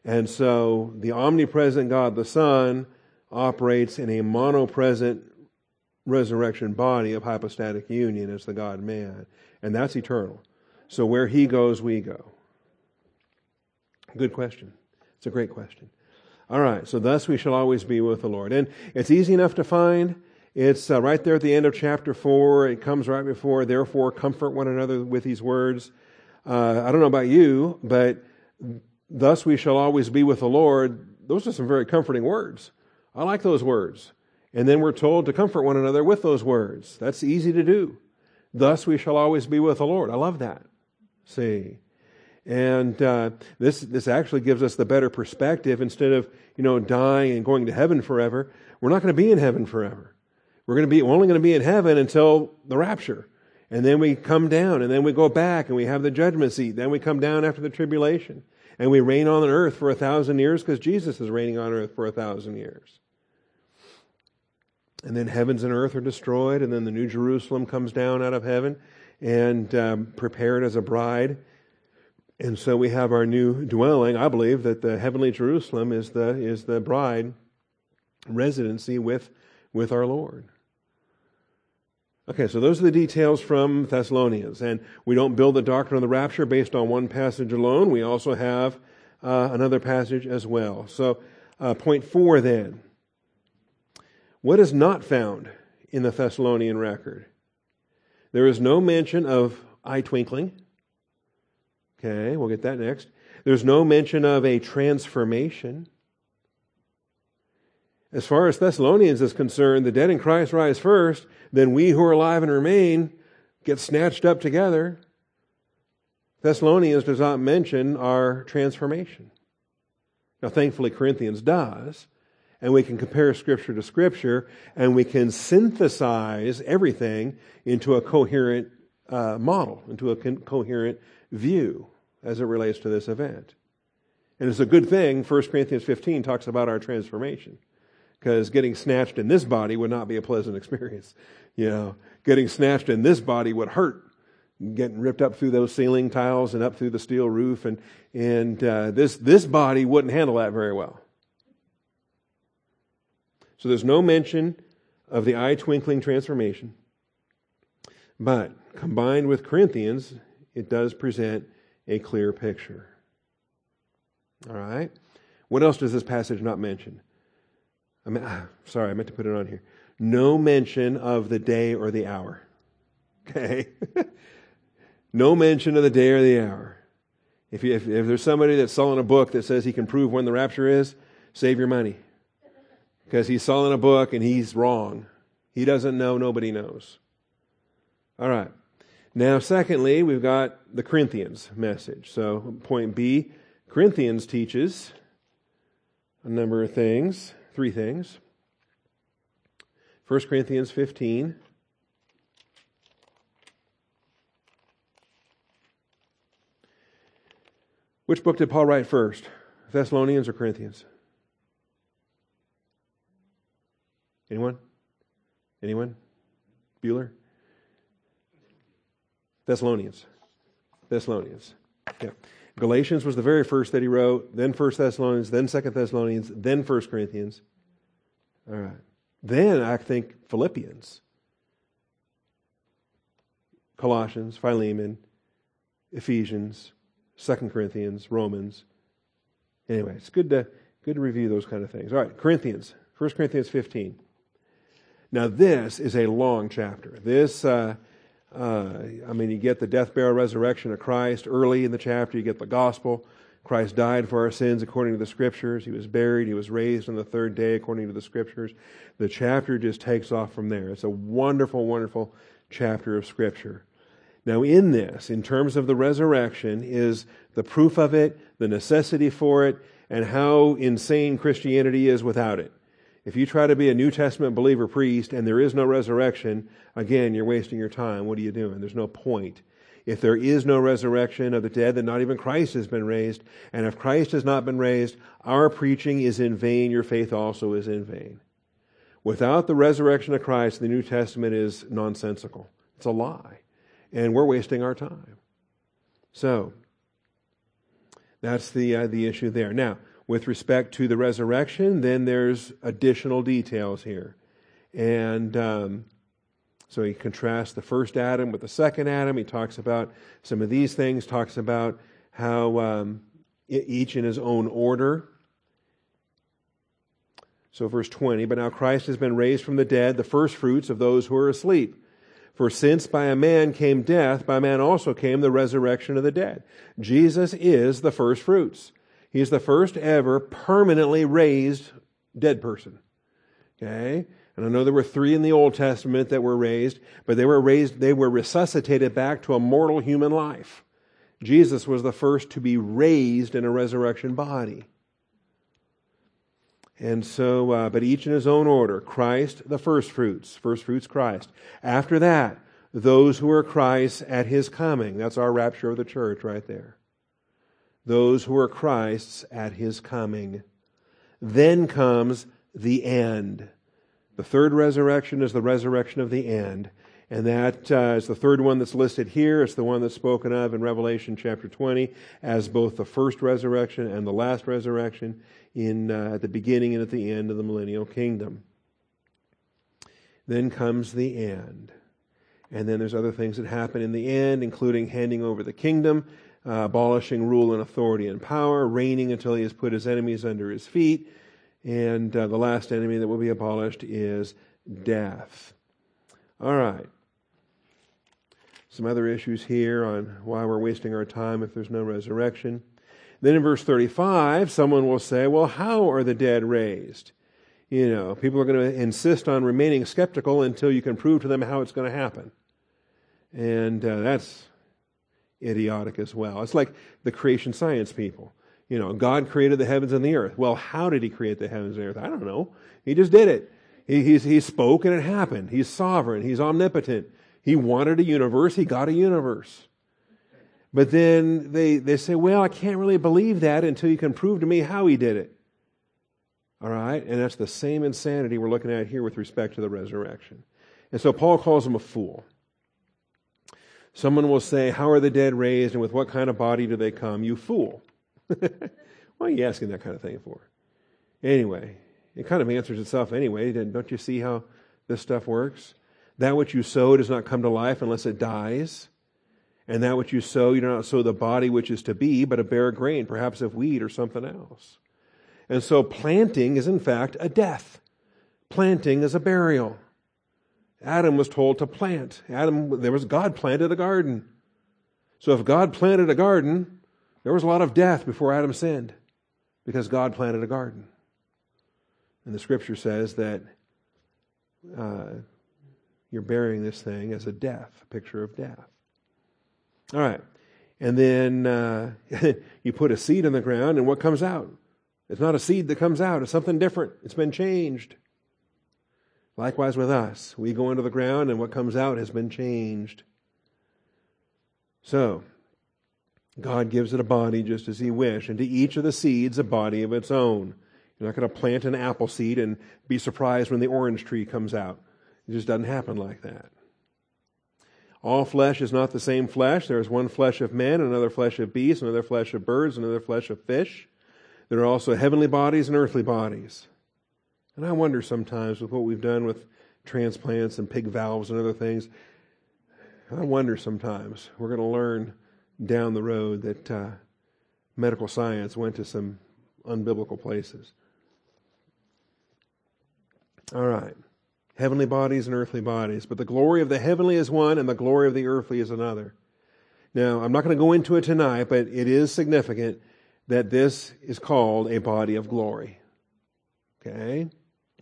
And so the omnipresent God the Son operates in a monopresent resurrection body of hypostatic union as the God-man, and that's eternal. So where He goes, we go. Good question. It's a great question. All right, so thus we shall always be with the Lord. And it's easy enough to find. It's uh, right there at the end of chapter four. It comes right before, therefore, comfort one another with these words. Uh, I don't know about you, but thus we shall always be with the Lord. Those are some very comforting words. I like those words. And then we're told to comfort one another with those words. That's easy to do. Thus we shall always be with the Lord. I love that. See? And uh, this this actually gives us the better perspective. Instead of, you know, dying and going to heaven forever, we're not going to be in heaven forever. We're going to be we're only going to be in heaven until the rapture, and then we come down, and then we go back, and we have the judgment seat. Then we come down after the tribulation, and we reign on earth for a thousand years because Jesus is reigning on earth for a thousand years. And then heavens and earth are destroyed, and then the New Jerusalem comes down out of heaven and um, prepared as a bride. And so we have our new dwelling. I believe that the heavenly Jerusalem is the is the bride residency with with our Lord. Okay, so those are the details from Thessalonians. And we don't build the doctrine of the rapture based on one passage alone. We also have uh, another passage as well. So uh, point four then. What is not found in the Thessalonian record? There is no mention of eye twinkling. Okay, we'll get that next. There's no mention of a transformation. As far as Thessalonians is concerned, the dead in Christ rise first, then we who are alive and remain get snatched up together. Thessalonians does not mention our transformation. Now, thankfully, Corinthians does, and we can compare Scripture to Scripture, and we can synthesize everything into a coherent uh, model, into a con- coherent view as it relates to this event. And it's a good thing First Corinthians fifteen talks about our transformation, because getting snatched in this body would not be a pleasant experience. You know, getting snatched in this body would hurt. Getting ripped up through those ceiling tiles and up through the steel roof, and and uh, this this body wouldn't handle that very well. So there's no mention of the eye twinkling transformation, but combined with Corinthians, it does present a clear picture. All right? What else does this passage not mention? I mean, sorry, I meant to put it on here. No mention of the day or the hour. Okay? No mention of the day or the hour. If, you, if, if there's somebody that's selling a book that says he can prove when the rapture is, save your money. Because he's selling a book and he's wrong. He doesn't know, nobody knows. All right. Now, secondly, we've got the Corinthians message. So, point B, Corinthians teaches a number of things, three things. First Corinthians fifteen. Which book did Paul write first? Thessalonians or Corinthians? Anyone? Anyone? Bueller? Thessalonians. Thessalonians. Yeah. Galatians was the very first that he wrote, then First Thessalonians, then Second Thessalonians, then First Corinthians. All right. Then I think Philippians. Colossians, Philemon, Ephesians, Second Corinthians, Romans. Anyway, it's good to good to review those kind of things. All right, Corinthians, First Corinthians fifteen. Now this is a long chapter. This, uh, uh, I mean, you get the death, burial, resurrection of Christ early in the chapter. You get the gospel. Christ died for our sins according to the Scriptures. He was buried. He was raised on the third day according to the Scriptures. The chapter just takes off from there. It's a wonderful, wonderful chapter of Scripture. Now in this, in terms of the resurrection, is the proof of it, the necessity for it, and how insane Christianity is without it. If you try to be a New Testament believer priest and there is no resurrection, again, you're wasting your time. What are you doing? There's no point. If there is no resurrection of the dead, then not even Christ has been raised. And if Christ has not been raised, our preaching is in vain. Your faith also is in vain. Without the resurrection of Christ, the New Testament is nonsensical. It's a lie. And we're wasting our time. So, that's the uh, the issue there. Now, with respect to the resurrection, then there's additional details here. And um, so he contrasts the first Adam with the second Adam. He talks about some of these things, talks about how um, each in his own order. So verse twenty, but now Christ has been raised from the dead, the first fruits of those who are asleep. For since by a man came death, by man also came the resurrection of the dead. Jesus is the first fruits. He is the first ever permanently raised dead person. Okay? And I know there were three in the Old Testament that were raised, but they were raised, they were resuscitated back to a mortal human life. Jesus was the first to be raised in a resurrection body. And so, uh, but each in his own order. Christ, the first fruits. First fruits, Christ. After that, those who are Christ's at His coming. That's our rapture of the church right there. Those who are Christ's at His coming. Then comes the end. The third resurrection is the resurrection of the end. And that uh, is the third one that's listed here. It's the one that's spoken of in Revelation chapter twenty as both the first resurrection and the last resurrection in uh, at the beginning and at the end of the millennial kingdom. Then comes the end. And then there's other things that happen in the end, including handing over the kingdom, uh, abolishing rule and authority and power, reigning until He has put His enemies under His feet. And uh, the last enemy that will be abolished is death. All right. Some other issues here on why we're wasting our time if there's no resurrection. Then in verse thirty-five, someone will say, well, how are the dead raised? You know, people are going to insist on remaining skeptical until you can prove to them how it's going to happen. And uh, that's idiotic as well. It's like the creation science people. You know, God created the heavens and the earth. Well, how did He create the heavens and the earth? I don't know. He just did it. He, he's, he spoke and it happened. He's sovereign. He's omnipotent. He wanted a universe. He got a universe. But then they, they say, well, I can't really believe that until you can prove to me how He did it. All right? And that's the same insanity we're looking at here with respect to the resurrection. And so Paul calls him a fool. Someone will say, how are the dead raised and with what kind of body do they come? You fool. Why are you asking that kind of thing for? Anyway, it kind of answers itself anyway. Don't you see how this stuff works? That which you sow does not come to life unless it dies. And that which you sow, you do not sow the body which is to be, but a bare grain, perhaps of wheat or something else. And so planting is in fact a death. Planting is a burial. Adam was told to plant. Adam, there was God planted a garden. So if God planted a garden, there was a lot of death before Adam sinned, because God planted a garden. And the Scripture says that uh, you're burying this thing as a death, a picture of death. All right. And then uh, you put a seed in the ground, and what comes out? It's not a seed that comes out. It's something different. It's been changed. Likewise with us. We go into the ground, and what comes out has been changed. So, God gives it a body just as He wished, and to each of the seeds a body of its own. You're not going to plant an apple seed and be surprised when the orange tree comes out. It just doesn't happen like that. All flesh is not the same flesh. There is one flesh of men, another flesh of beasts, another flesh of birds, another flesh of fish. There are also heavenly bodies and earthly bodies. And I wonder sometimes with what we've done with transplants and pig valves and other things, I wonder sometimes we're going to learn down the road that uh, medical science went to some unbiblical places. All right. Heavenly bodies and earthly bodies. But the glory of the heavenly is one, and the glory of the earthly is another. Now, I'm not going to go into it tonight, but it is significant that this is called a body of glory. Okay?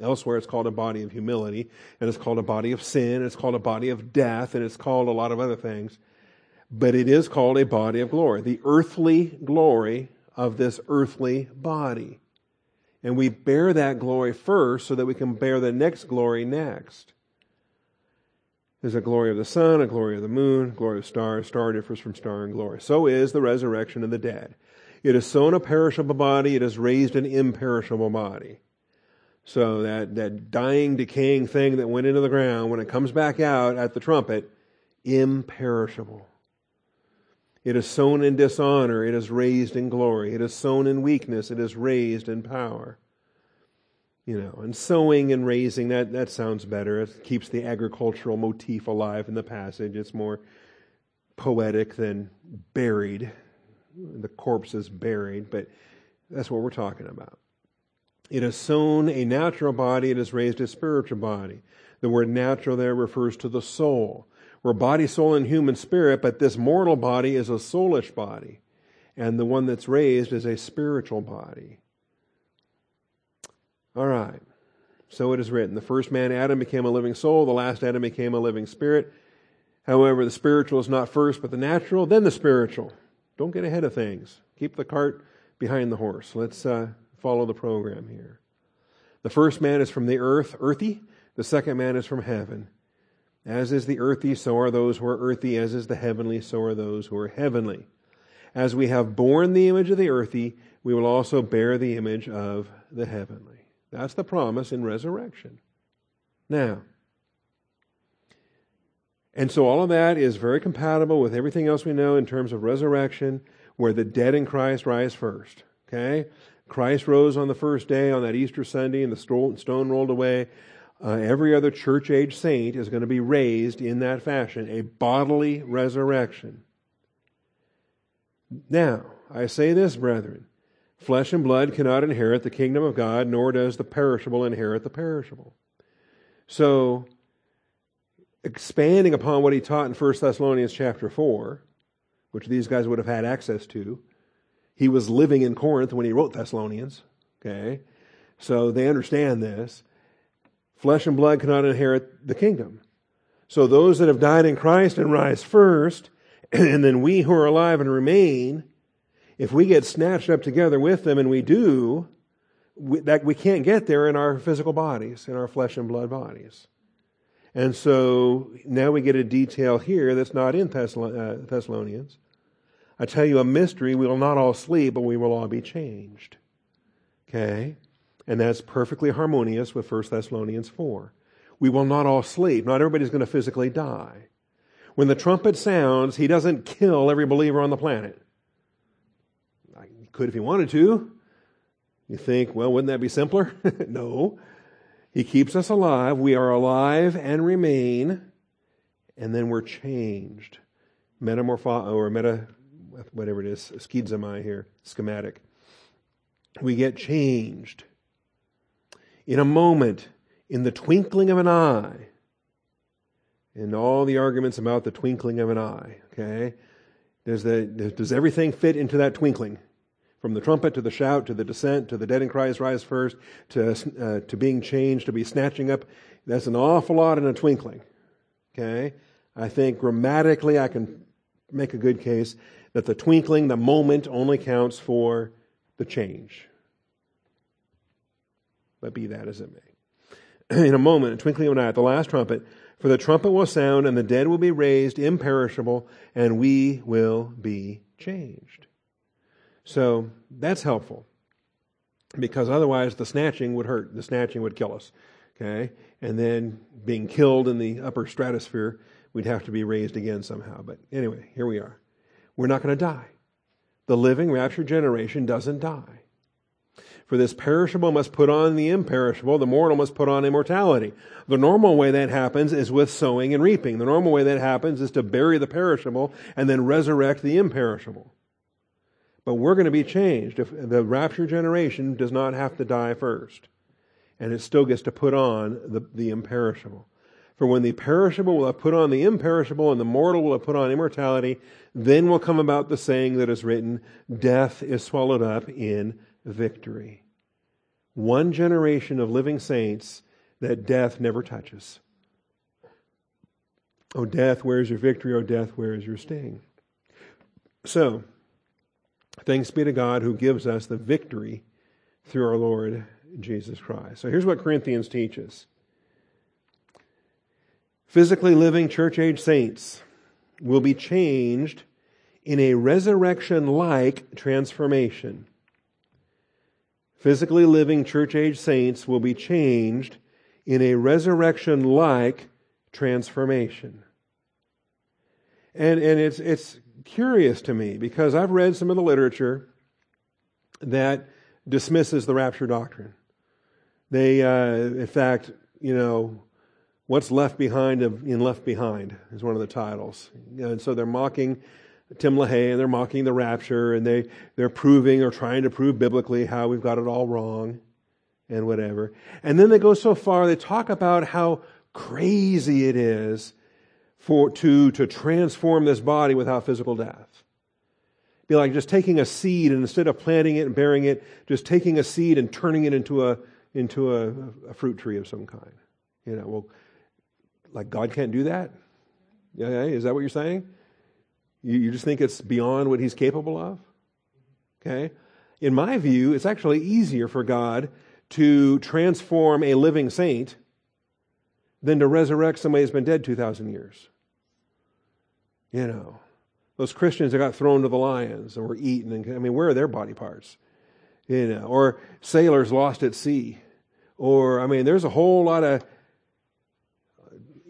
Elsewhere, it's called a body of humility, and it's called a body of sin, and it's called a body of death, and it's called a lot of other things. But it is called a body of glory, the earthly glory of this earthly body. And we bear that glory first so that we can bear the next glory next. There's a glory of the sun, a glory of the moon, glory of stars. Star differs from star in glory. So is the resurrection of the dead. It is sown a perishable body, it is raised an imperishable body. So that, that dying, decaying thing that went into the ground, when it comes back out at the trumpet, imperishable. It is sown in dishonor, it is raised in glory. It is sown in weakness, it is raised in power. You know, and sowing and raising, that, that sounds better. It keeps the agricultural motif alive in the passage. It's more poetic than buried. The corpse is buried, but that's what we're talking about. It is sown a natural body, it is raised a spiritual body. The word natural there refers to the soul. We're body, soul, and human spirit, but this mortal body is a soulish body. And the one that's raised is a spiritual body. All right. So it is written, the first man, Adam, became a living soul. The last Adam became a living spirit. However, the spiritual is not first, but the natural, then the spiritual. Don't get ahead of things. Keep the cart behind the horse. Let's uh, follow the program here. The first man is from the earth, earthy. The second man is from heaven. As is the earthy, so are those who are earthy. As is the heavenly, so are those who are heavenly. As we have borne the image of the earthy, we will also bear the image of the heavenly. That's the promise in resurrection. Now, and so all of that is very compatible with everything else we know in terms of resurrection, where the dead in Christ rise first. Okay? Christ rose on the first day, on that Easter Sunday, and the stone rolled away. Uh, every other church-age saint is going to be raised in that fashion, a bodily resurrection. Now, I say this, brethren, flesh and blood cannot inherit the kingdom of God, nor does the perishable inherit the perishable. So, expanding upon what he taught in First Thessalonians chapter four, which these guys would have had access to, he was living in Corinth when he wrote Thessalonians, okay? So they understand this. Flesh and blood cannot inherit the kingdom. So those that have died in Christ and rise first, and then we who are alive and remain, if we get snatched up together with them, and we do, we, that we can't get there in our physical bodies, in our flesh and blood bodies. And so now we get a detail here that's not in Thessal- uh, Thessalonians. I tell you a mystery, we will not all sleep, but we will all be changed. Okay? And that's perfectly harmonious with First Thessalonians four. We will not all sleep. Not everybody's going to physically die. When the trumpet sounds, he doesn't kill every believer on the planet. He could if he wanted to. You think, well, wouldn't that be simpler? No. He keeps us alive. We are alive and remain. And then we're changed. metamorpho or meta, whatever it is, schizomai here, schematic. We get changed. In a moment, in the twinkling of an eye, and all the arguments about the twinkling of an eye, okay? Does, the, does everything fit into that twinkling? From the trumpet to the shout, to the descent, to the dead in Christ rise first, to uh, to being changed, to be snatching up. That's an awful lot in a twinkling, okay? I think grammatically I can make a good case that the twinkling, the moment, only counts for the change. But be that as it may. In a moment, a twinkling of an eye, at the last trumpet, for the trumpet will sound, and the dead will be raised imperishable, and we will be changed. So that's helpful, because otherwise the snatching would hurt. The snatching would kill us, okay? And then being killed in the upper stratosphere, we'd have to be raised again somehow. But anyway, here we are. We're not going to die. The living raptured generation doesn't die. For this perishable must put on the imperishable, the mortal must put on immortality. The normal way that happens is with sowing and reaping. The normal way that happens is to bury the perishable and then resurrect the imperishable. But we're going to be changed. If the rapture generation does not have to die first, and it still gets to put on the, the imperishable. For when the perishable will have put on the imperishable and the mortal will have put on immortality, then will come about the saying that is written, death is swallowed up in victory. One generation of living saints that death never touches. O death, where is your victory? O death, where is your sting? So, thanks be to God who gives us the victory through our Lord Jesus Christ. So here's what Corinthians teaches. Physically living church-age saints will be changed in a resurrection-like transformation. Physically living church-age saints will be changed in a resurrection-like transformation. And, and it's, it's curious to me, because I've read some of the literature that dismisses the rapture doctrine. They, uh, in fact, you know... What's Left Behind of, in Left Behind is one of the titles. And so they're mocking Tim LaHaye, and they're mocking the rapture, and they, they're proving or trying to prove biblically how we've got it all wrong and whatever. And then they go so far, they talk about how crazy it is for to, to transform this body without physical death. It'd be like just taking a seed, and instead of planting it and burying it, just taking a seed and turning it into a, into a, a fruit tree of some kind. You know, well... Like God can't do that? Yeah, is that what you're saying? You, you just think it's beyond what He's capable of? Okay? In my view, it's actually easier for God to transform a living saint than to resurrect somebody who's been dead two thousand years. You know, those Christians that got thrown to the lions and were eaten, and I mean, where are their body parts? You know, or sailors lost at sea. Or, I mean, there's a whole lot of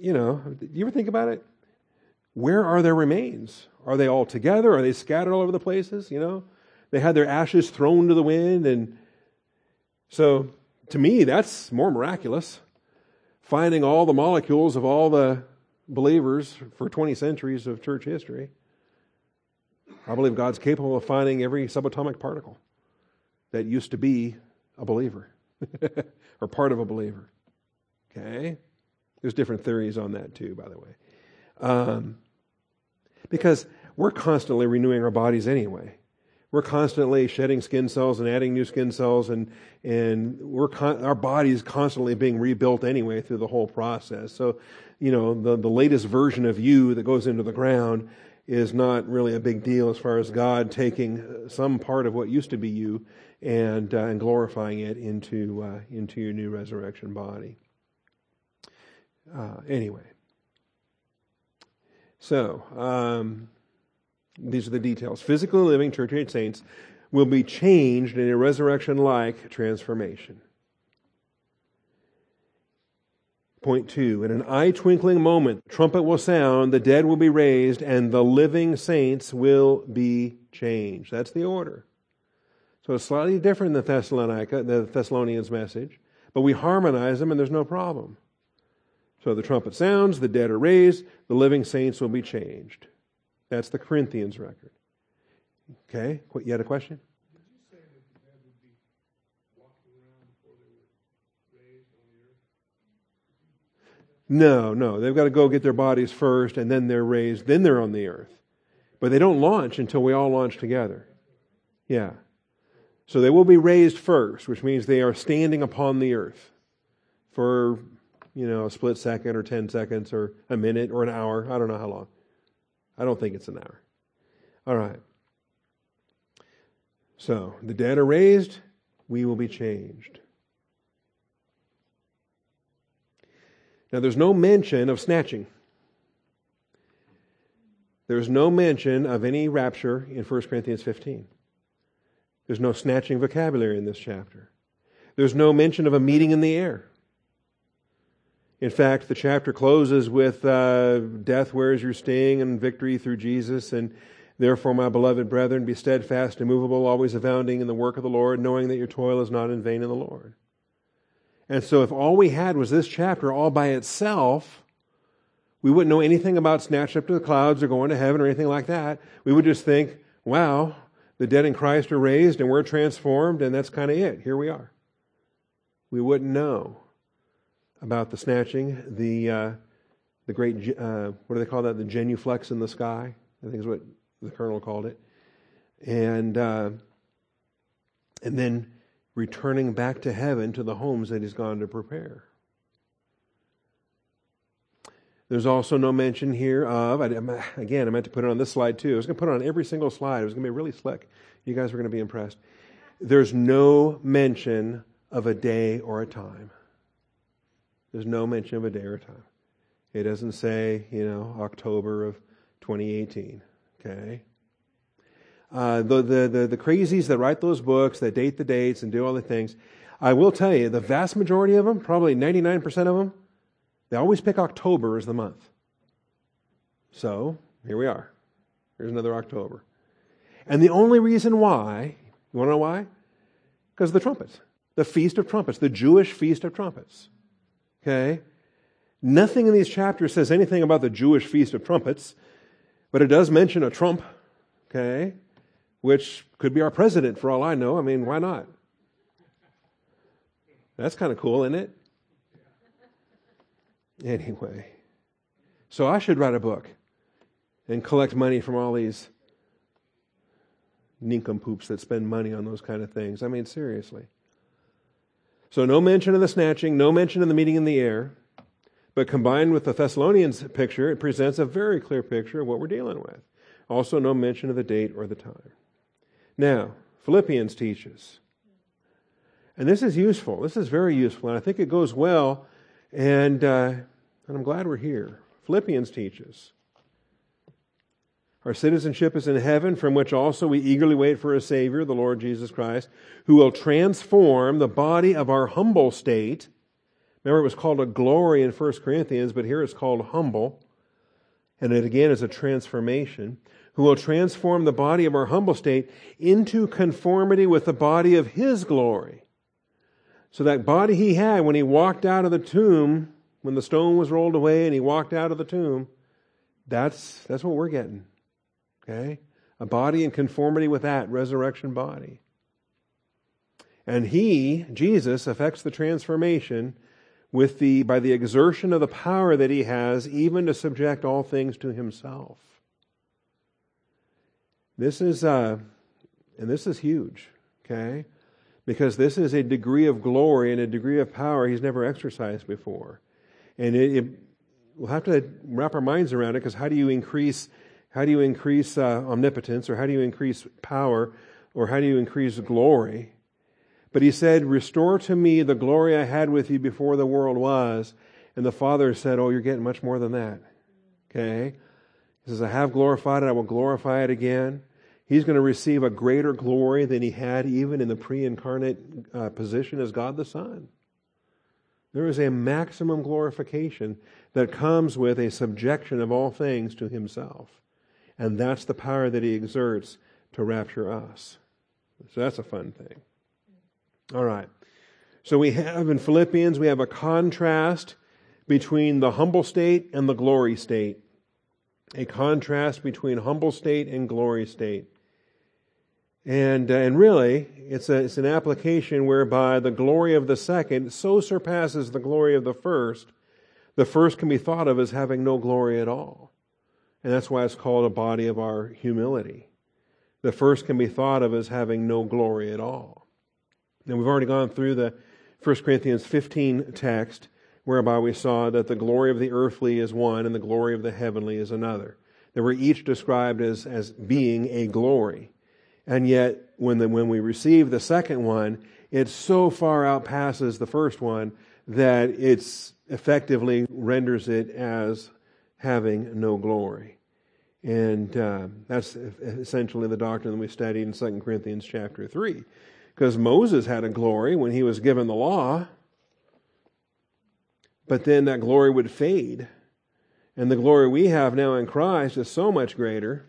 You know, you ever think about it? Where are their remains? Are they all together? Are they scattered all over the places? You know, they had their ashes thrown to the wind. And so to me, that's more miraculous. Finding all the molecules of all the believers for twenty centuries of church history. I believe God's capable of finding every subatomic particle that used to be a believer or part of a believer. Okay? There's different theories on that too, by the way. Um, because we're constantly renewing our bodies anyway. We're constantly shedding skin cells and adding new skin cells, and and we're con- our body's constantly being rebuilt anyway through the whole process. So, you know, the, the latest version of you that goes into the ground is not really a big deal as far as God taking some part of what used to be you and uh, and glorifying it into uh, into your new resurrection body. Uh, anyway, so um, these are the details. Physically living church-age saints will be changed in a resurrection-like transformation. Point two, in an eye-twinkling moment, the trumpet will sound, the dead will be raised, and the living saints will be changed. That's the order. So it's slightly different than Thessalonica, the Thessalonians' message, but we harmonize them and there's no problem. So the trumpet sounds, the dead are raised, the living saints will be changed. That's the Corinthians record. Okay, you had a question? Did you say that the dead would be walking around before they were raised on the earth? No, no. They've got to go get their bodies first, and then they're raised, then they're on the earth. But they don't launch until we all launch together. Yeah. So they will be raised first, which means they are standing upon the earth for, you know, a split second or ten seconds or a minute or an hour. I don't know how long. I don't think it's an hour. All right. So the dead are raised, we will be changed. Now there's no mention of snatching. There's no mention of any rapture in First Corinthians fifteen. There's no snatching vocabulary in this chapter. There's no mention of a meeting in the air. In fact, the chapter closes with uh, death, where is your sting, and victory through Jesus. And therefore, my beloved brethren, be steadfast, immovable, always abounding in the work of the Lord, knowing that your toil is not in vain in the Lord. And so if all we had was this chapter all by itself, we wouldn't know anything about snatched up to the clouds or going to heaven or anything like that. We would just think, wow, the dead in Christ are raised and we're transformed, and that's kind of it. Here we are. We wouldn't know about the snatching, the uh, the great, uh, what do they call that? The genuflex in the sky, I think is what the colonel called it. And, uh, and then returning back to heaven to the homes that he's gone to prepare. There's also no mention here of, again, I meant to put it on this slide too. I was going to put it on every single slide. It was going to be really slick. You guys were going to be impressed. There's no mention of a day or a time. There's no mention of a day or a time. It doesn't say, you know, October of twenty eighteen. Okay. Uh, the, the, the, the crazies that write those books, that date the dates and do all the things, I will tell you, the vast majority of them, probably ninety-nine percent of them, they always pick October as the month. So, here we are. Here's another October. And the only reason why, you want to know why? Because of the trumpets. The Feast of Trumpets. The Jewish Feast of Trumpets. Okay? Nothing in these chapters says anything about the Jewish Feast of Trumpets, but it does mention a trump, okay? Which could be our president for all I know. I mean, why not? That's kind of cool, isn't it? Anyway, so I should write a book and collect money from all these nincompoops that spend money on those kind of things. I mean, seriously. So no mention of the snatching, no mention of the meeting in the air, but combined with the Thessalonians picture, it presents a very clear picture of what we're dealing with. Also, no mention of the date or the time. Now, Philippians teaches, and this is useful. This is very useful, and I think it goes well. And, uh, and I'm glad we're here. Philippians teaches, our citizenship is in heaven, from which also we eagerly wait for a Savior, the Lord Jesus Christ, who will transform the body of our humble state. Remember, it was called a glory in First Corinthians, but here it's called humble. And it again is a transformation. Who will transform the body of our humble state into conformity with the body of His glory. So that body He had when He walked out of the tomb, when the stone was rolled away and He walked out of the tomb, that's that's what we're getting. Okay? A body in conformity with that resurrection body. And He, Jesus, affects the transformation with the by the exertion of the power that He has, even to subject all things to Himself. This is uh, and this is huge. Okay? Because this is a degree of glory and a degree of power He's never exercised before. And it, it, we'll have to wrap our minds around it, because how do you increase, how do you increase uh, omnipotence, or how do you increase power, or how do you increase glory? But He said, restore to me the glory I had with you before the world was. And the Father said, oh, you're getting much more than that. Okay? He says, I have glorified it, I will glorify it again. He's going to receive a greater glory than He had even in the pre-incarnate uh, position as God the Son. There is a maximum glorification that comes with a subjection of all things to Himself. And that's the power that He exerts to rapture us. So that's a fun thing. All right. So we have in Philippians, we have a contrast between the humble state and the glory state. a contrast between humble state and glory state. And uh, and really, it's a, it's an application whereby the glory of the second so surpasses the glory of the first, the first can be thought of as having no glory at all. And that's why it's called a body of our humility. The first can be thought of as having no glory at all. And we've already gone through the First Corinthians fifteen text, whereby we saw that the glory of the earthly is one and the glory of the heavenly is another. They were each described as, as being a glory. And yet, when the, when we receive the second one, it so far outpasses the first one that it's effectively renders it as having no glory. And uh, that's essentially the doctrine that we studied in Second Corinthians chapter three. Because Moses had a glory when he was given the law, but then that glory would fade. And the glory we have now in Christ is so much greater.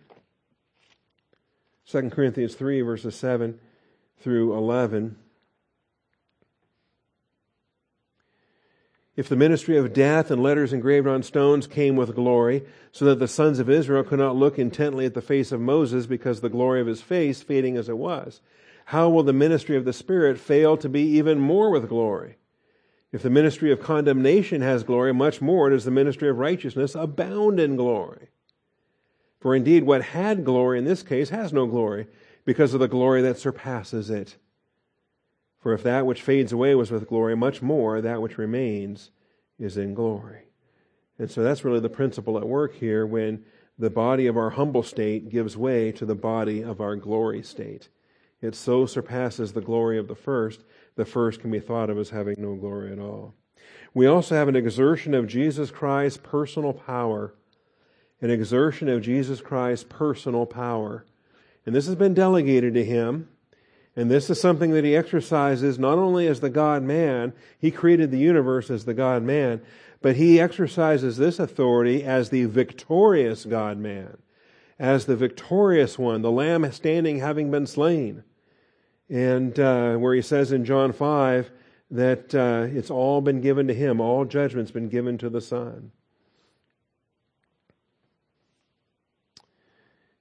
Second Corinthians three, verses seven through eleven. If the ministry of death and letters engraved on stones came with glory, so that the sons of Israel could not look intently at the face of Moses because of the glory of his face, fading as it was, how will the ministry of the Spirit fail to be even more with glory? If the ministry of condemnation has glory, much more does the ministry of righteousness abound in glory. For indeed, what had glory in this case has no glory, because of the glory that surpasses it. For if that which fades away was with glory, much more that which remains is in glory. And so that's really the principle at work here when the body of our humble state gives way to the body of our glory state. It so surpasses the glory of the first, the first can be thought of as having no glory at all. We also have an exertion of Jesus Christ's personal power. An exertion of Jesus Christ's personal power. And this has been delegated to him. And this is something that he exercises not only as the God-man, he created the universe as the God-man, but he exercises this authority as the victorious God-man, as the victorious one, the Lamb standing having been slain. And uh, where he says in John five that uh, it's all been given to him, all judgment's been given to the Son.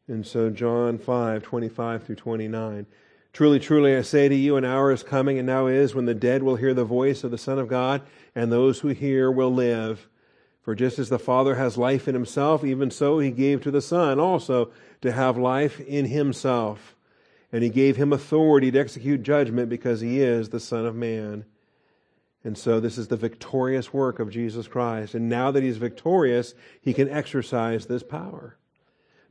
And so John five, twenty-five through twenty-nine. Truly, truly, I say to you, an hour is coming and now is when the dead will hear the voice of the Son of God, and those who hear will live. For just as the Father has life in himself, even so he gave to the Son also to have life in himself. And he gave him authority to execute judgment because he is the Son of Man. And so this is the victorious work of Jesus Christ. And now that he's victorious, he can exercise this power.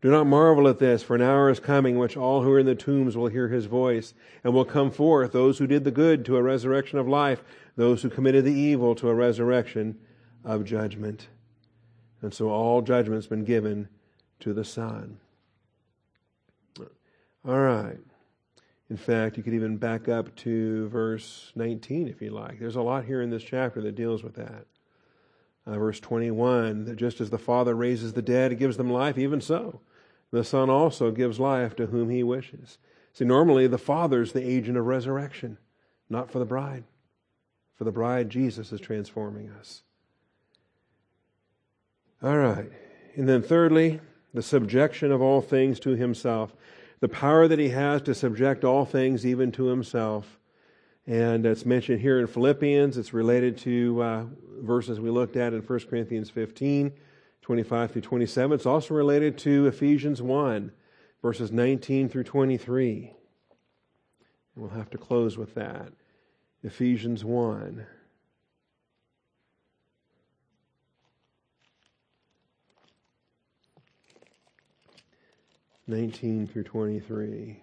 Do not marvel at this, for an hour is coming which all who are in the tombs will hear his voice, and will come forth, those who did the good to a resurrection of life, those who committed the evil to a resurrection of judgment. And so all judgment's been given to the Son. All right. In fact, you could even back up to verse nineteen if you like. There's a lot here in this chapter that deals with that. Uh, verse twenty-one, that just as the Father raises the dead, gives them life, even so the Son also gives life to whom he wishes. See, normally the Father's the agent of resurrection, not for the bride. For the bride, Jesus is transforming us. All right. And then thirdly, the subjection of all things to himself. The power that he has to subject all things even to himself. And it's mentioned here in Philippians. It's related to uh, verses we looked at in First Corinthians fifteen, twenty-five through twenty-seven. It's also related to Ephesians one, verses nineteen through twenty-three. And we'll have to close with that. Ephesians one. nineteen through twenty-three.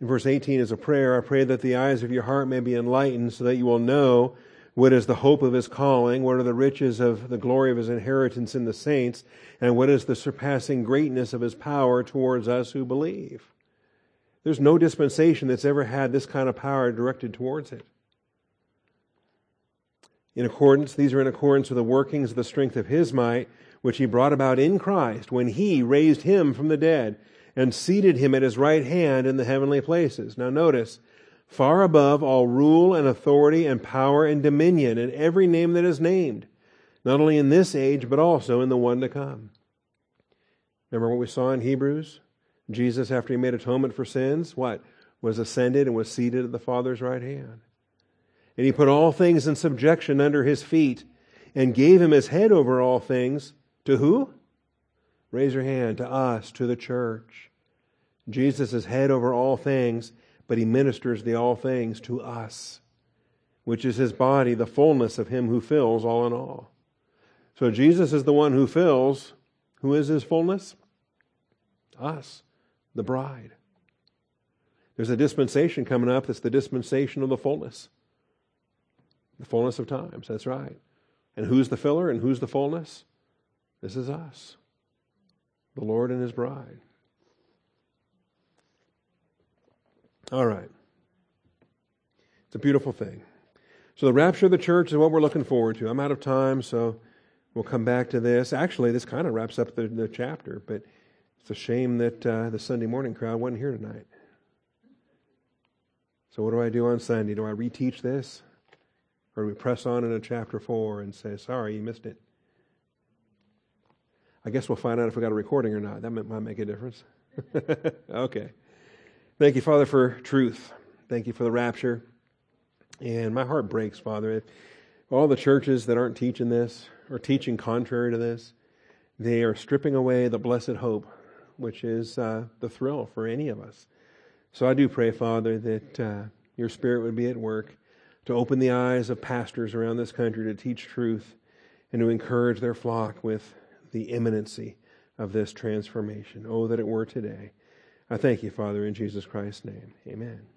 In verse eighteen is a prayer. I pray that the eyes of your heart may be enlightened so that you will know what is the hope of his calling, what are the riches of the glory of his inheritance in the saints, and what is the surpassing greatness of his power towards us who believe. There's no dispensation that's ever had this kind of power directed towards it. In accordance, these are in accordance with the workings of the strength of his might, which he brought about in Christ when he raised him from the dead and seated him at his right hand in the heavenly places. Now notice, far above all rule and authority and power and dominion and every name that is named, not only in this age, but also in the one to come. Remember what we saw in Hebrews? Jesus, after he made atonement for sins, what? Was ascended and was seated at the Father's right hand. And he put all things in subjection under his feet and gave him his head over all things. To who? Raise your hand. To us, to the church. Jesus is head over all things, but he ministers the all things to us, which is his body, the fullness of him who fills all in all. So Jesus is the one who fills. Who is his fullness? Us, the bride. There's a dispensation coming up that's the dispensation of the fullness. The fullness of times, that's right. And who's the filler and who's the fullness? This is us, the Lord and his bride. All right. It's a beautiful thing. So the rapture of the church is what we're looking forward to. I'm out of time, so we'll come back to this. Actually, this kind of wraps up the, the chapter, but it's a shame that uh, the Sunday morning crowd wasn't here tonight. So what do I do on Sunday? Do I reteach this? Or do we press on into chapter four and say, sorry, you missed it? I guess we'll find out if we got a recording or not. That might make a difference. Okay. Thank you, Father, for truth. Thank you for the rapture. And my heart breaks, Father. If all the churches that aren't teaching this or teaching contrary to this, they are stripping away the blessed hope, which is uh, the thrill for any of us. So I do pray, Father, that uh, your Spirit would be at work to open the eyes of pastors around this country to teach truth and to encourage their flock with the imminency of this transformation. Oh, that it were today. I thank you, Father, in Jesus Christ's name. Amen.